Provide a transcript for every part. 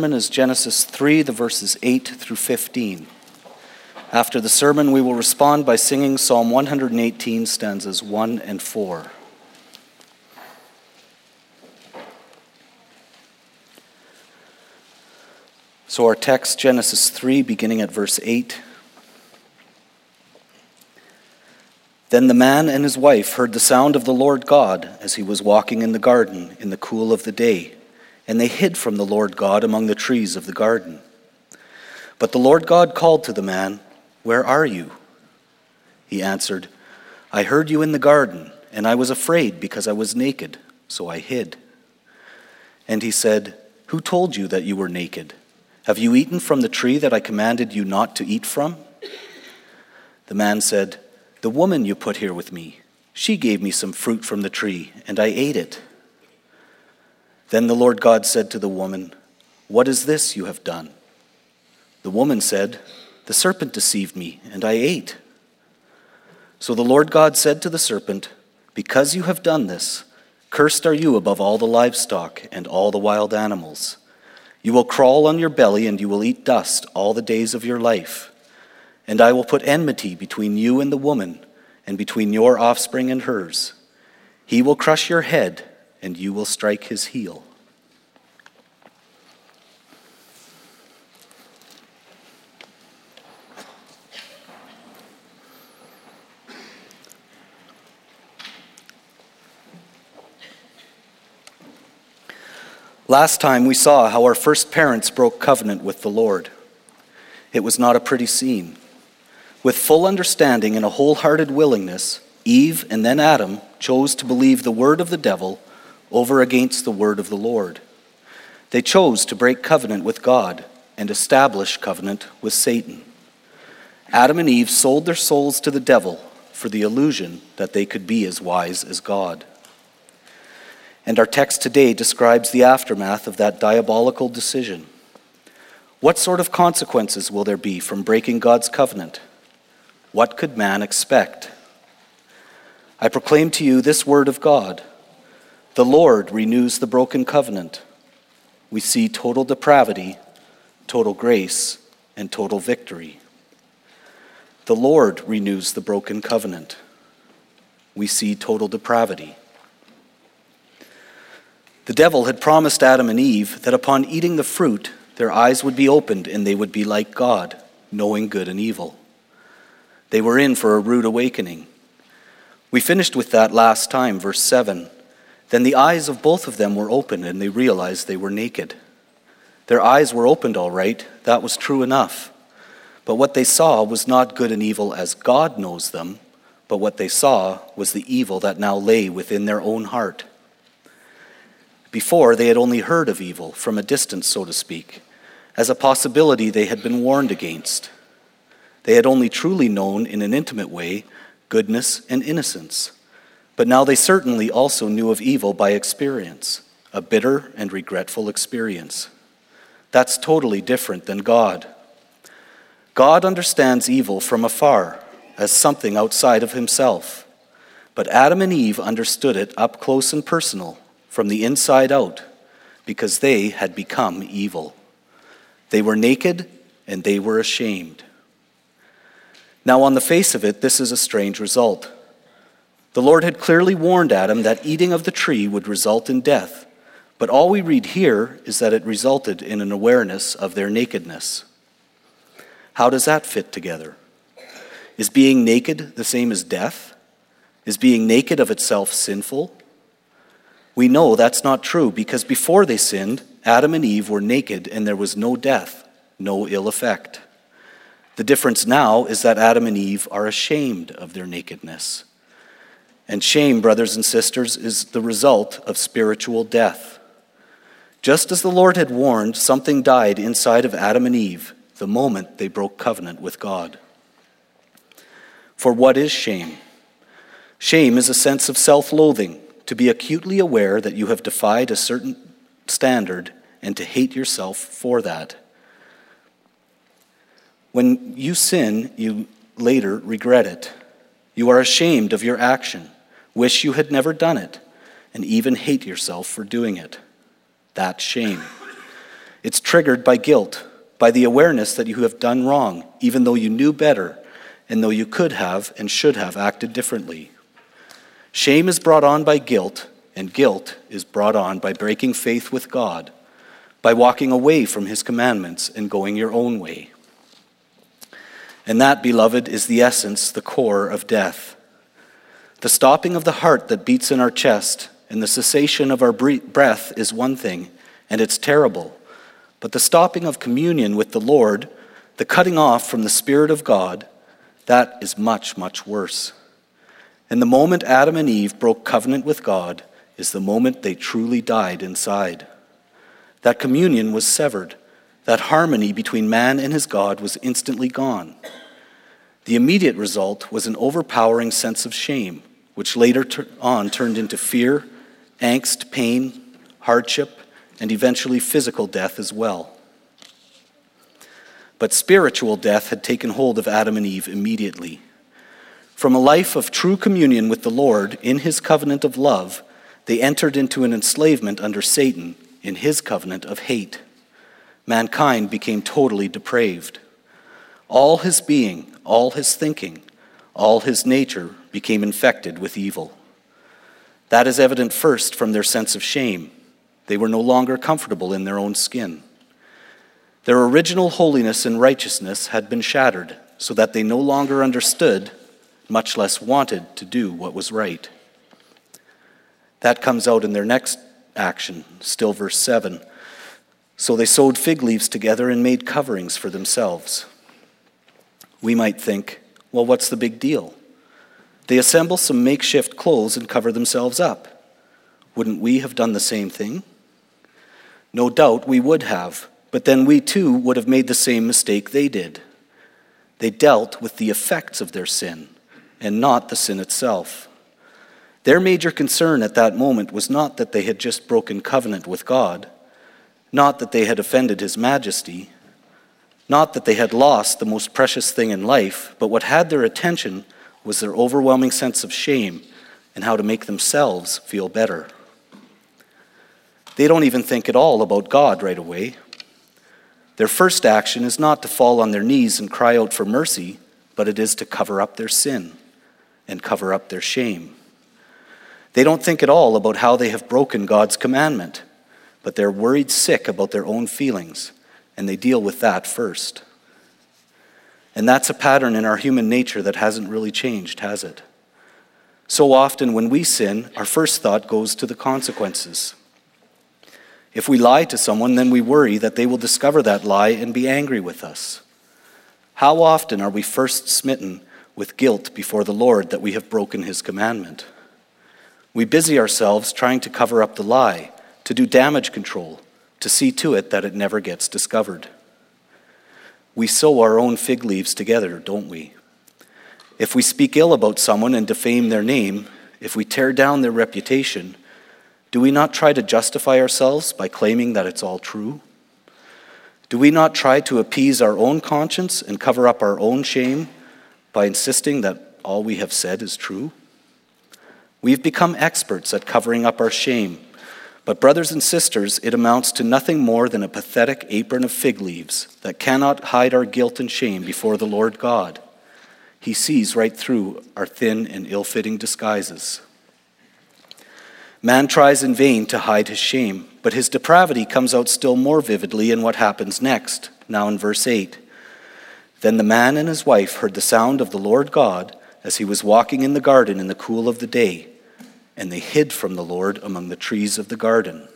sermon is Genesis 3, the verses 8 through 15. After the sermon, we will respond by singing Psalm 118, stanzas 1 and 4. So our text, Genesis 3, beginning at verse 8. Then the man and his wife heard the sound of the Lord God as he was walking in the garden in the cool of the day, and they hid from the Lord God among the trees of the garden. But the Lord God called to the man, "Where are you?" He answered, "I heard you in the garden, and I was afraid because I was naked, so I hid." And he said, "Who told you that you were naked? Have you eaten from the tree that I commanded you not to eat from?" The man said, "The woman you put here with me, she gave me some fruit from the tree, and I ate it." Then the Lord God said to the woman, "What is this you have done?" The woman said, "The serpent deceived me, and I ate." So the Lord God said to the serpent, "Because you have done this, cursed are you above all the livestock and all the wild animals. You will crawl on your belly, and you will eat dust all the days of your life. And I will put enmity between you and the woman, and between your offspring and hers. He will crush your head, and you will strike his heel." Last time we saw how our first parents broke covenant with the Lord. It was not a pretty scene. With full understanding and a wholehearted willingness, Eve and then Adam chose to believe the word of the devil over against the word of the Lord. They chose to break covenant with God and establish covenant with Satan. Adam and Eve sold their souls to the devil for the illusion that they could be as wise as God. And our text today describes the aftermath of that diabolical decision. What sort of consequences will there be from breaking God's covenant? What could man expect? I proclaim to you this word of God. The Lord renews the broken covenant. We see total depravity, total grace, and total victory. The Lord renews the broken covenant. We see total depravity. The devil had promised Adam and Eve that upon eating the fruit, their eyes would be opened and they would be like God, knowing good and evil. They were in for a rude awakening. We finished with that last time, verse 7. Then the eyes of both of them were opened and they realized they were naked. Their eyes were opened all right, that was true enough. But what they saw was not good and evil as God knows them, but what they saw was the evil that now lay within their own heart. Before, they had only heard of evil from a distance, so to speak, as a possibility they had been warned against. They had only truly known in an intimate way goodness and innocence. But now they certainly also knew of evil by experience, a bitter and regretful experience. That's totally different than God. God understands evil from afar as something outside of himself. But Adam and Eve understood it up close and personal, from the inside out, because they had become evil. They were naked and they were ashamed. Now, on the face of it, this is a strange result. The Lord had clearly warned Adam that eating of the tree would result in death, but all we read here is that it resulted in an awareness of their nakedness. How does that fit together? Is being naked the same as death? Is being naked of itself sinful? We know that's not true, because before they sinned, Adam and Eve were naked and there was no death, no ill effect. The difference now is that Adam and Eve are ashamed of their nakedness. And shame, brothers and sisters, is the result of spiritual death. Just as the Lord had warned, something died inside of Adam and Eve the moment they broke covenant with God. For what is shame? Shame is a sense of self-loathing, to be acutely aware that you have defied a certain standard and to hate yourself for that. When you sin, you later regret it. You are ashamed of your action, wish you had never done it, and even hate yourself for doing it. That's shame. It's triggered by guilt, by the awareness that you have done wrong, even though you knew better, and though you could have and should have acted differently. Shame is brought on by guilt, and guilt is brought on by breaking faith with God, by walking away from his commandments and going your own way. And that, beloved, is the essence, the core of death. The stopping of the heart that beats in our chest and the cessation of our breath is one thing, and it's terrible. But the stopping of communion with the Lord, the cutting off from the Spirit of God, that is much, much worse. And the moment Adam and Eve broke covenant with God is the moment they truly died inside. That communion was severed. That harmony between man and his God was instantly gone. The immediate result was an overpowering sense of shame, which later on turned into fear, angst, pain, hardship, and eventually physical death as well. But spiritual death had taken hold of Adam and Eve immediately. From a life of true communion with the Lord in his covenant of love, they entered into an enslavement under Satan in his covenant of hate. Mankind became totally depraved. All his being, all his thinking, all his nature became infected with evil. That is evident first from their sense of shame. They were no longer comfortable in their own skin. Their original holiness and righteousness had been shattered so that they no longer understood, much less wanted, to do what was right. That comes out in their next action, still verse 7. So they sewed fig leaves together and made coverings for themselves. We might think, well, what's the big deal? They assemble some makeshift clothes and cover themselves up. Wouldn't we have done the same thing? No doubt we would have, but then we too would have made the same mistake they did. They dealt with the effects of their sin and not the sin itself. Their major concern at that moment was not that they had just broken covenant with God, not that they had offended his majesty, not that they had lost the most precious thing in life, but what had their attention was their overwhelming sense of shame and how to make themselves feel better. They don't even think at all about God right away. Their first action is not to fall on their knees and cry out for mercy, but it is to cover up their sin and cover up their shame. They don't think at all about how they have broken God's commandment, but they're worried sick about their own feelings, and they deal with that first. And that's a pattern in our human nature that hasn't really changed, has it? So often when we sin, our first thought goes to the consequences. If we lie to someone, then we worry that they will discover that lie and be angry with us. How often are we first smitten with guilt before the Lord that we have broken his commandment? We busy ourselves trying to cover up the lie, to do damage control, to see to it that it never gets discovered. We sew our own fig leaves together, don't we? If we speak ill about someone and defame their name, if we tear down their reputation, do we not try to justify ourselves by claiming that it's all true? Do we not try to appease our own conscience and cover up our own shame by insisting that all we have said is true? We've become experts at covering up our shame. But brothers and sisters, it amounts to nothing more than a pathetic apron of fig leaves that cannot hide our guilt and shame before the Lord God. He sees right through our thin and ill-fitting disguises. Man tries in vain to hide his shame, but his depravity comes out still more vividly in what happens next, now in verse 8. Then the man and his wife heard the sound of the Lord God as he was walking in the garden in the cool of the day. And they hid from the Lord among the trees of the garden.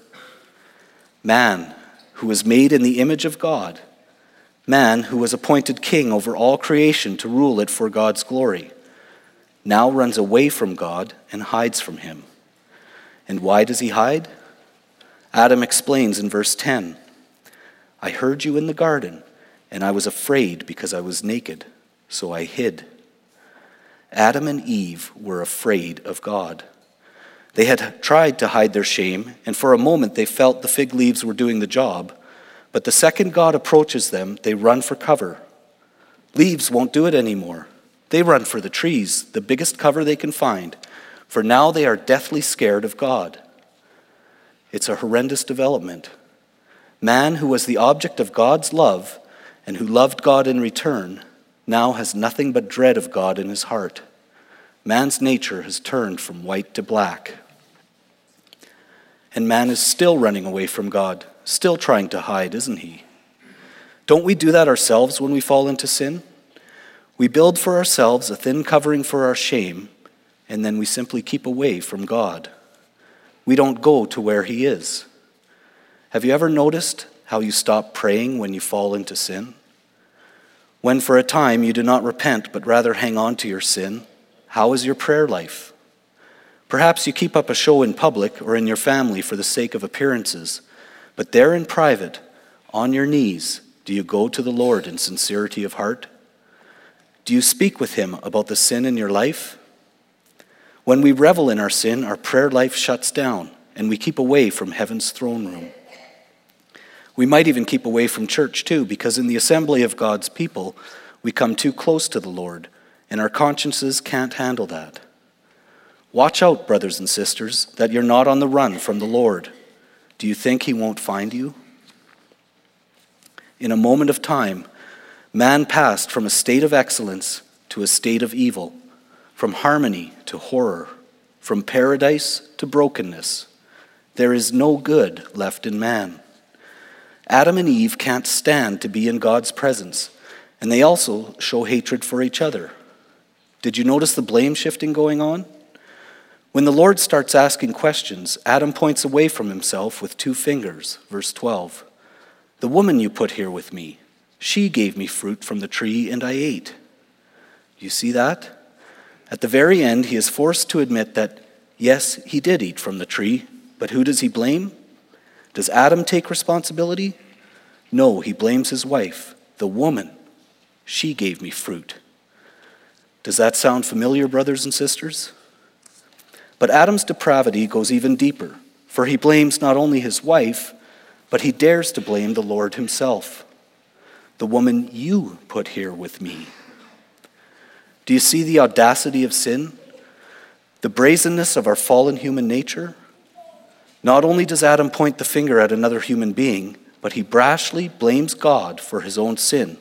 Man, who was made in the image of God, man who was appointed king over all creation to rule it for God's glory, now runs away from God and hides from him. And why does he hide? Adam explains in verse 10, I heard you in the garden, and I was afraid because I was naked, so I hid. Adam and Eve were afraid of God. They had tried to hide their shame, and for a moment they felt the fig leaves were doing the job, but the second God approaches them, they run for cover. Leaves won't do it anymore. They run for the trees, the biggest cover they can find, for now they are deathly scared of God. It's a horrendous development. Man, who was the object of God's love and who loved God in return, now has nothing but dread of God in his heart. Man's nature has turned from white to black. And man is still running away from God, still trying to hide, isn't he? Don't we do that ourselves when we fall into sin? We build for ourselves a thin covering for our shame, and then we simply keep away from God. We don't go to where he is. Have you ever noticed how you stop praying when you fall into sin? When for a time you do not repent but rather hang on to your sin, how is your prayer life? Perhaps you keep up a show in public or in your family for the sake of appearances, but there in private, on your knees, do you go to the Lord in sincerity of heart? Do you speak with him about the sin in your life? When we revel in our sin, our prayer life shuts down, and we keep away from heaven's throne room. We might even keep away from church too, because in the assembly of God's people, we come too close to the Lord, and our consciences can't handle that. Watch out, brothers and sisters, that you're not on the run from the Lord. Do you think he won't find you? In a moment of time, man passed from a state of excellence to a state of evil, from harmony to horror, from paradise to brokenness. There is no good left in man. Adam and Eve can't stand to be in God's presence, and they also show hatred for each other. Did you notice the blame shifting going on? When the Lord starts asking questions, Adam points away from himself with two fingers, verse 12. The woman you put here with me, she gave me fruit from the tree and I ate. You see that? At the very end, he is forced to admit that, yes, he did eat from the tree, but who does he blame? Does Adam take responsibility? No, he blames his wife, the woman. She gave me fruit. Does that sound familiar, brothers and sisters? But Adam's depravity goes even deeper, for he blames not only his wife, but he dares to blame the Lord himself. The woman you put here with me. Do you see the audacity of sin? The brazenness of our fallen human nature? Not only does Adam point the finger at another human being, but he brashly blames God for his own sin.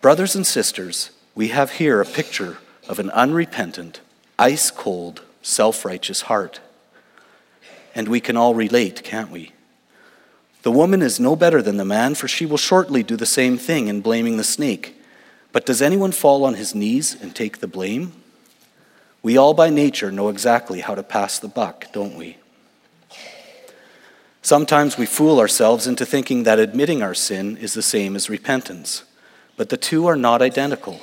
Brothers and sisters, we have here a picture of an unrepentant, ice-cold, self-righteous heart. And we can all relate, can't we? The woman is no better than the man, for she will shortly do the same thing in blaming the snake. But does anyone fall on his knees and take the blame? We all by nature know exactly how to pass the buck, don't we? Sometimes we fool ourselves into thinking that admitting our sin is the same as repentance, but the two are not identical.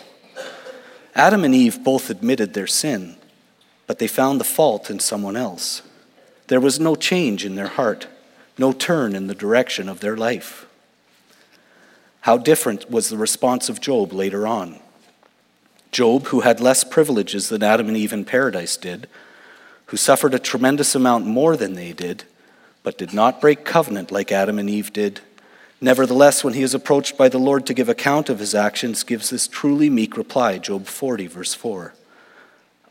Adam and Eve both admitted their sin, but they found the fault in someone else. There was no change in their heart, no turn in the direction of their life. How different was the response of Job later on? Job, who had less privileges than Adam and Eve in paradise did, who suffered a tremendous amount more than they did, but did not break covenant like Adam and Eve did. Nevertheless, when he is approached by the Lord to give account of his actions, gives this truly meek reply, Job 40, verse 4.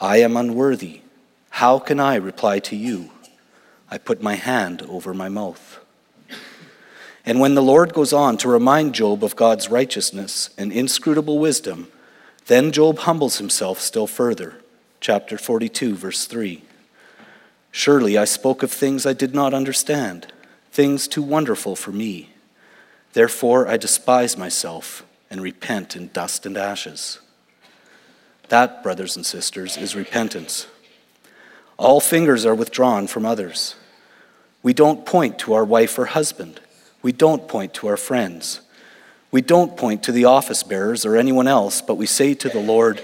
I am unworthy. How can I reply to you? I put my hand over my mouth. And when the Lord goes on to remind Job of God's righteousness and inscrutable wisdom, then Job humbles himself still further. Chapter 42, verse 3. Surely I spoke of things I did not understand, things too wonderful for me. Therefore I despise myself and repent in dust and ashes. That, brothers and sisters, is repentance. All fingers are withdrawn from others. We don't point to our wife or husband. We don't point to our friends. We don't point to the office bearers or anyone else, but we say to the Lord,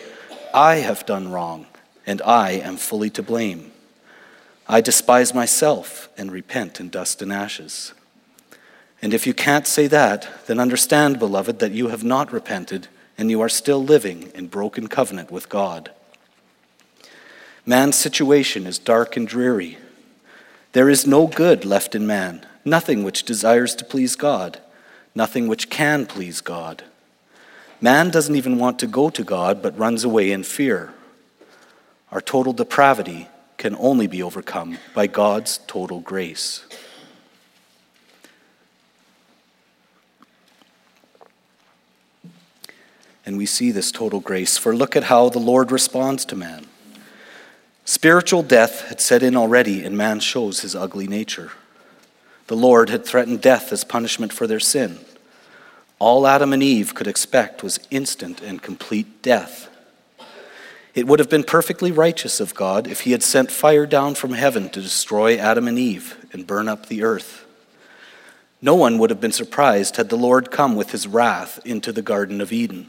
I have done wrong, and I am fully to blame. I despise myself and repent in dust and ashes. And if you can't say that, then understand, beloved, that you have not repented and you are still living in broken covenant with God. Man's situation is dark and dreary. There is no good left in man. Nothing which desires to please God, nothing which can please God. Man doesn't even want to go to God, but runs away in fear. Our total depravity can only be overcome by God's total grace. And we see this total grace, for look at how the Lord responds to man. Spiritual death had set in already, and man shows his ugly nature. The Lord had threatened death as punishment for their sin. All Adam and Eve could expect was instant and complete death. It would have been perfectly righteous of God if he had sent fire down from heaven to destroy Adam and Eve and burn up the earth. No one would have been surprised had the Lord come with his wrath into the Garden of Eden.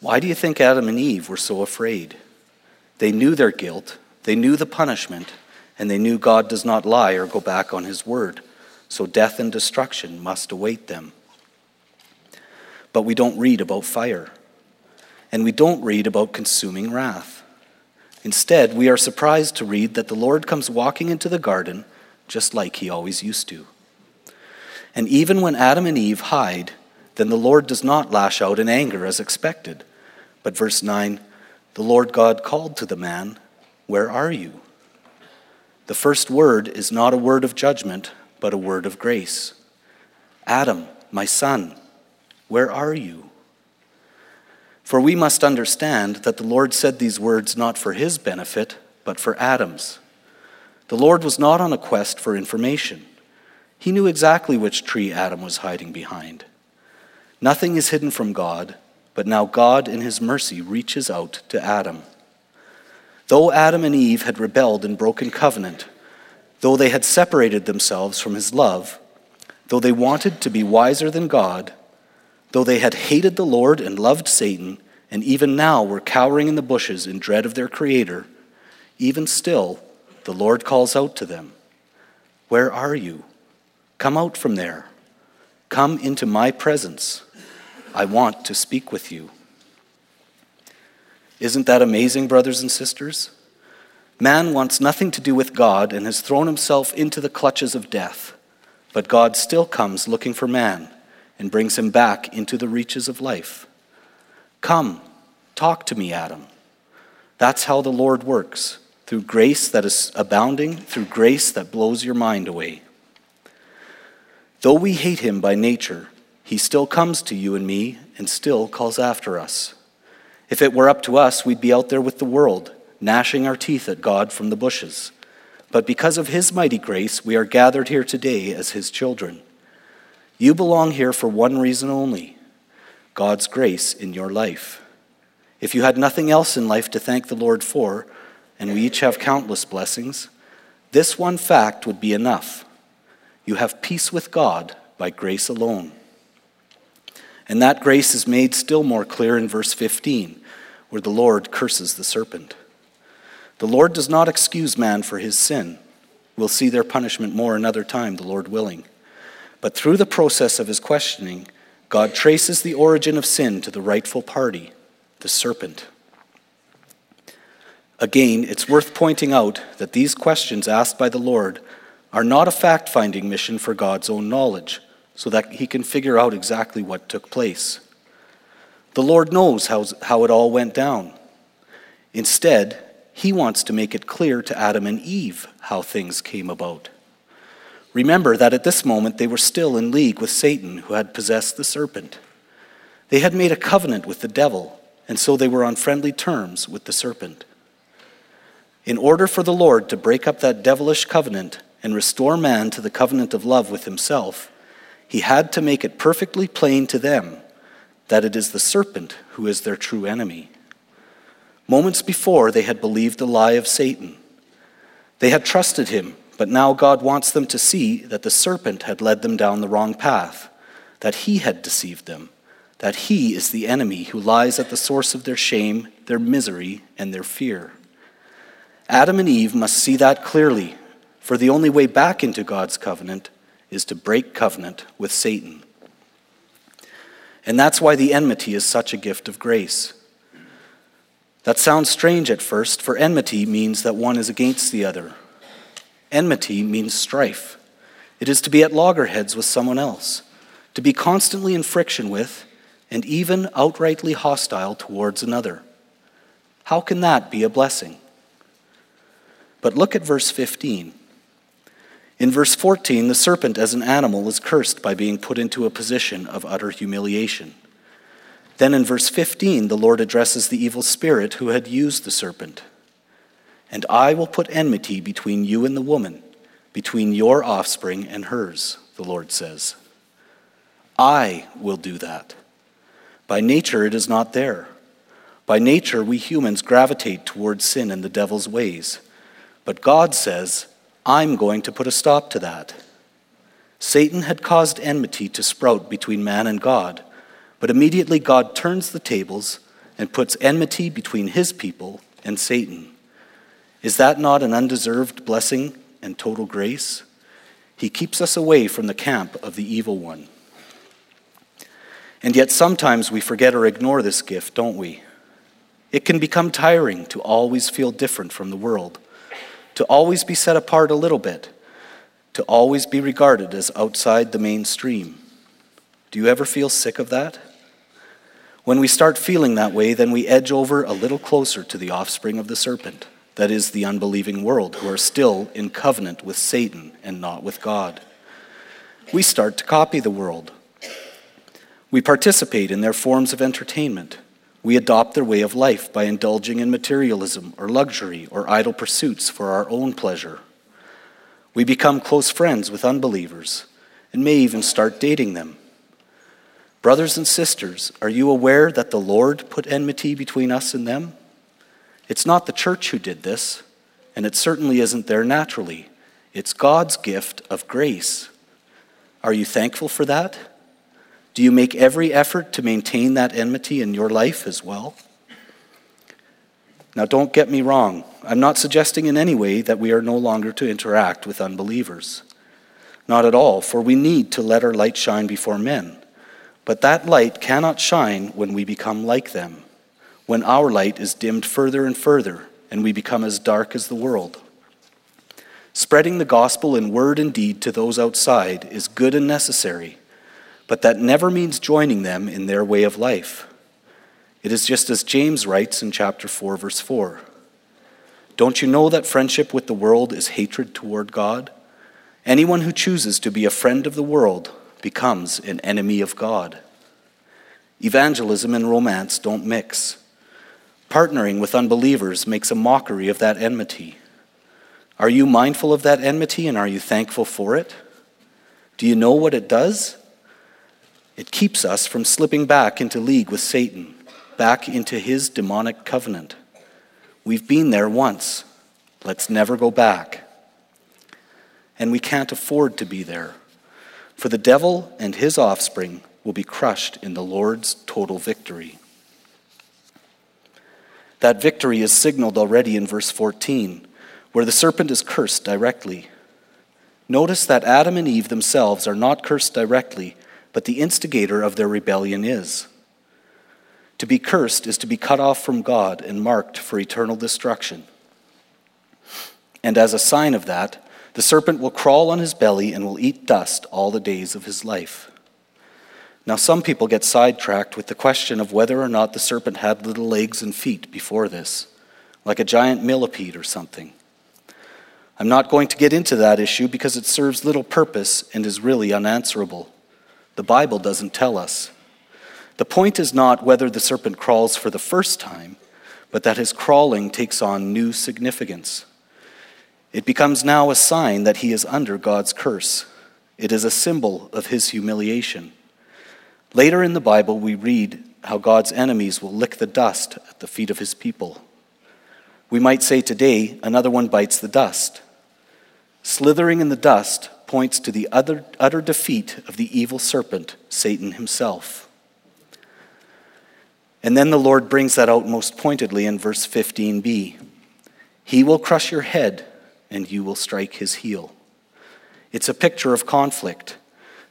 Why do you think Adam and Eve were so afraid? They knew their guilt, they knew the punishment, and they knew God does not lie or go back on his word, so death and destruction must await them. But we don't read about fire, and we don't read about consuming wrath. Instead, we are surprised to read that the Lord comes walking into the garden just like he always used to. And even when Adam and Eve hide, then the Lord does not lash out in anger as expected. But verse 9, the Lord God called to the man, "Where are you?" The first word is not a word of judgment, but a word of grace. "Adam, my son, where are you?" For we must understand that the Lord said these words not for his benefit, but for Adam's. The Lord was not on a quest for information. He knew exactly which tree Adam was hiding behind. Nothing is hidden from God, but now God in his mercy reaches out to Adam. Though Adam and Eve had rebelled and broken covenant, though they had separated themselves from his love, though they wanted to be wiser than God, though they had hated the Lord and loved Satan, and even now were cowering in the bushes in dread of their Creator, even still the Lord calls out to them, "Where are you? Come out from there. Come into my presence. I want to speak with you." Isn't that amazing, brothers and sisters? Man wants nothing to do with God and has thrown himself into the clutches of death, but God still comes looking for man and brings him back into the reaches of life. "Come, talk to me, Adam." That's how the Lord works, through grace that is abounding, through grace that blows your mind away. Though we hate him by nature, he still comes to you and me and still calls after us. If it were up to us, we'd be out there with the world, gnashing our teeth at God from the bushes. But because of his mighty grace, we are gathered here today as his children. You belong here for one reason only: God's grace in your life. If you had nothing else in life to thank the Lord for, and we each have countless blessings, this one fact would be enough. You have peace with God by grace alone. And that grace is made still more clear in verse 15, where the Lord curses the serpent. The Lord does not excuse man for his sin. We'll see their punishment more another time, the Lord willing. But through the process of his questioning, God traces the origin of sin to the rightful party, the serpent. Again, it's worth pointing out that these questions asked by the Lord are not a fact-finding mission for God's own knowledge, so that he can figure out exactly what took place. The Lord knows how it all went down. Instead, he wants to make it clear to Adam and Eve how things came about. Remember that at this moment they were still in league with Satan, who had possessed the serpent. They had made a covenant with the devil, and so they were on friendly terms with the serpent. In order for the Lord to break up that devilish covenant and restore man to the covenant of love with himself, he had to make it perfectly plain to them that it is the serpent who is their true enemy. Moments before, they had believed the lie of Satan. They had trusted him, but now God wants them to see that the serpent had led them down the wrong path, that he had deceived them, that he is the enemy who lies at the source of their shame, their misery, and their fear. Adam and Eve must see that clearly, for the only way back into God's covenant is to break covenant with Satan. And that's why the enmity is such a gift of grace. That sounds strange at first, for enmity means that one is against the other. Enmity means strife. It is to be at loggerheads with someone else, to be constantly in friction with, and even outrightly hostile towards another. How can that be a blessing? But look at verse 15. In verse 14, the serpent as an animal is cursed by being put into a position of utter humiliation. Then in verse 15, the Lord addresses the evil spirit who had used the serpent. And I will put enmity between you and the woman, between your offspring and hers, the Lord says. I will do that. By nature, it is not there. By nature, we humans gravitate towards sin and the devil's ways. But God says, I'm going to put a stop to that. Satan had caused enmity to sprout between man and God, but immediately God turns the tables and puts enmity between his people and Satan. Is that not an undeserved blessing and total grace? He keeps us away from the camp of the evil one. And yet sometimes we forget or ignore this gift, don't we? It can become tiring to always feel different from the world, to always be set apart a little bit, to always be regarded as outside the mainstream. Do you ever feel sick of that? When we start feeling that way, then we edge over a little closer to the offspring of the serpent, that is, the unbelieving world, who are still in covenant with Satan and not with God. We start to copy the world. We participate in their forms of entertainment. We adopt their way of life by indulging in materialism or luxury or idle pursuits for our own pleasure. We become close friends with unbelievers and may even start dating them. Brothers and sisters, are you aware that the Lord put enmity between us and them? It's not the church who did this, and it certainly isn't there naturally. It's God's gift of grace. Are you thankful for that? Do you make every effort to maintain that enmity in your life as well? Now, don't get me wrong. I'm not suggesting in any way that we are no longer to interact with unbelievers. Not at all, for we need to let our light shine before men. But that light cannot shine when we become like them, when our light is dimmed further and further, and we become as dark as the world. Spreading the gospel in word and deed to those outside is good and necessary, but that never means joining them in their way of life. It is just as James writes in chapter 4, verse 4. Don't you know that friendship with the world is hatred toward God? Anyone who chooses to be a friend of the world becomes an enemy of God. Evangelism and romance don't mix. Partnering with unbelievers makes a mockery of that enmity. Are you mindful of that enmity, and are you thankful for it? Do you know what it does? It keeps us from slipping back into league with Satan, back into his demonic covenant. We've been there once. Let's never go back. And we can't afford to be there, for the devil and his offspring will be crushed in the Lord's total victory. That victory is signaled already in verse 14, where the serpent is cursed directly. Notice that Adam and Eve themselves are not cursed directly, but the instigator of their rebellion is. To be cursed is to be cut off from God and marked for eternal destruction. And as a sign of that, the serpent will crawl on his belly and will eat dust all the days of his life. Now, some people get sidetracked with the question of whether or not the serpent had little legs and feet before this, like a giant millipede or something. I'm not going to get into that issue because it serves little purpose and is really unanswerable. The Bible doesn't tell us. The point is not whether the serpent crawls for the first time, but that his crawling takes on new significance. It becomes now a sign that he is under God's curse. It is a symbol of his humiliation. Later in the Bible, we read how God's enemies will lick the dust at the feet of his people. We might say today, another one bites the dust. Slithering in the dust points to the utter defeat of the evil serpent, Satan himself. And then the Lord brings that out most pointedly in verse 15b. He will crush your head, and you will strike his heel. It's a picture of conflict.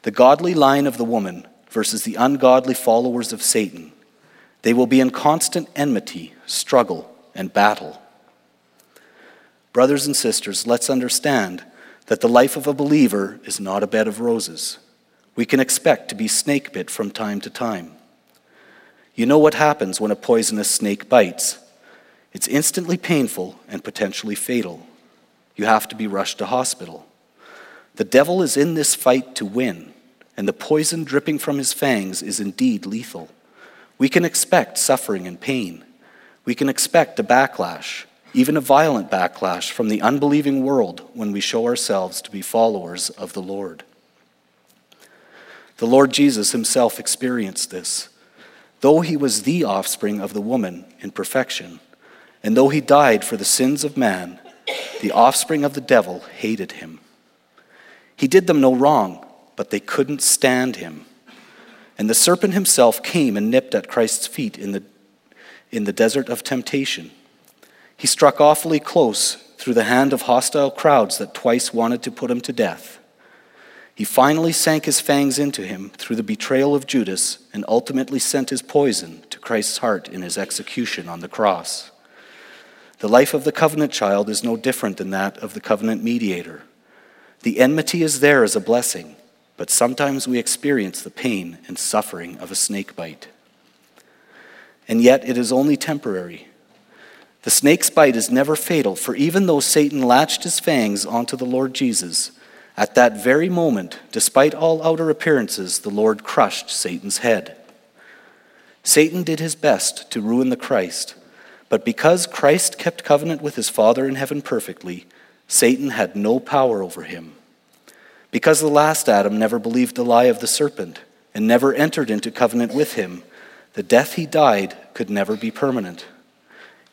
The godly line of the woman versus the ungodly followers of Satan. They will be in constant enmity, struggle, and battle. Brothers and sisters, let's understand that the life of a believer is not a bed of roses. We can expect to be snake bit from time to time. You know what happens when a poisonous snake bites. It's instantly painful and potentially fatal. You have to be rushed to hospital. The devil is in this fight to win, and the poison dripping from his fangs is indeed lethal. We can expect suffering and pain. We can expect a backlash, even a violent backlash from the unbelieving world when we show ourselves to be followers of the Lord. The Lord Jesus himself experienced this. Though he was the offspring of the woman in perfection, and though he died for the sins of man, the offspring of the devil hated him. He did them no wrong, but they couldn't stand him. And the serpent himself came and nipped at Christ's feet in the desert of temptation. He struck awfully close through the hand of hostile crowds that twice wanted to put him to death. He finally sank his fangs into him through the betrayal of Judas and ultimately sent his poison to Christ's heart in his execution on the cross. The life of the covenant child is no different than that of the covenant mediator. The enmity is there as a blessing, but sometimes we experience the pain and suffering of a snake bite. And yet it is only temporary. The snake's bite is never fatal, for even though Satan latched his fangs onto the Lord Jesus, at that very moment, despite all outer appearances, the Lord crushed Satan's head. Satan did his best to ruin the Christ, but because Christ kept covenant with his Father in heaven perfectly, Satan had no power over him. Because the last Adam never believed the lie of the serpent and never entered into covenant with him, the death he died could never be permanent.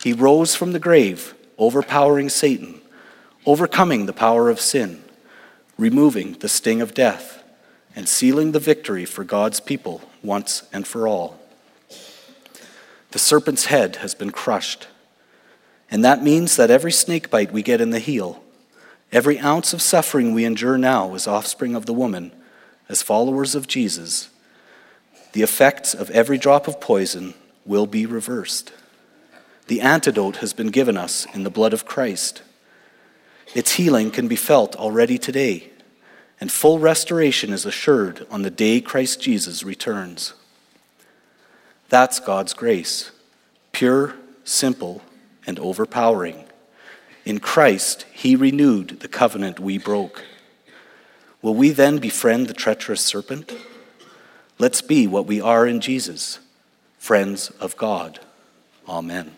He rose from the grave, overpowering Satan, overcoming the power of sin, removing the sting of death, and sealing the victory for God's people once and for all. The serpent's head has been crushed, and that means that every snake bite we get in the heel, every ounce of suffering we endure now as offspring of the woman, as followers of Jesus, the effects of every drop of poison will be reversed. The antidote has been given us in the blood of Christ. Its healing can be felt already today, and full restoration is assured on the day Christ Jesus returns. That's God's grace, pure, simple, and overpowering. In Christ, he renewed the covenant we broke. Will we then befriend the treacherous serpent? Let's be what we are in Jesus, friends of God. Amen.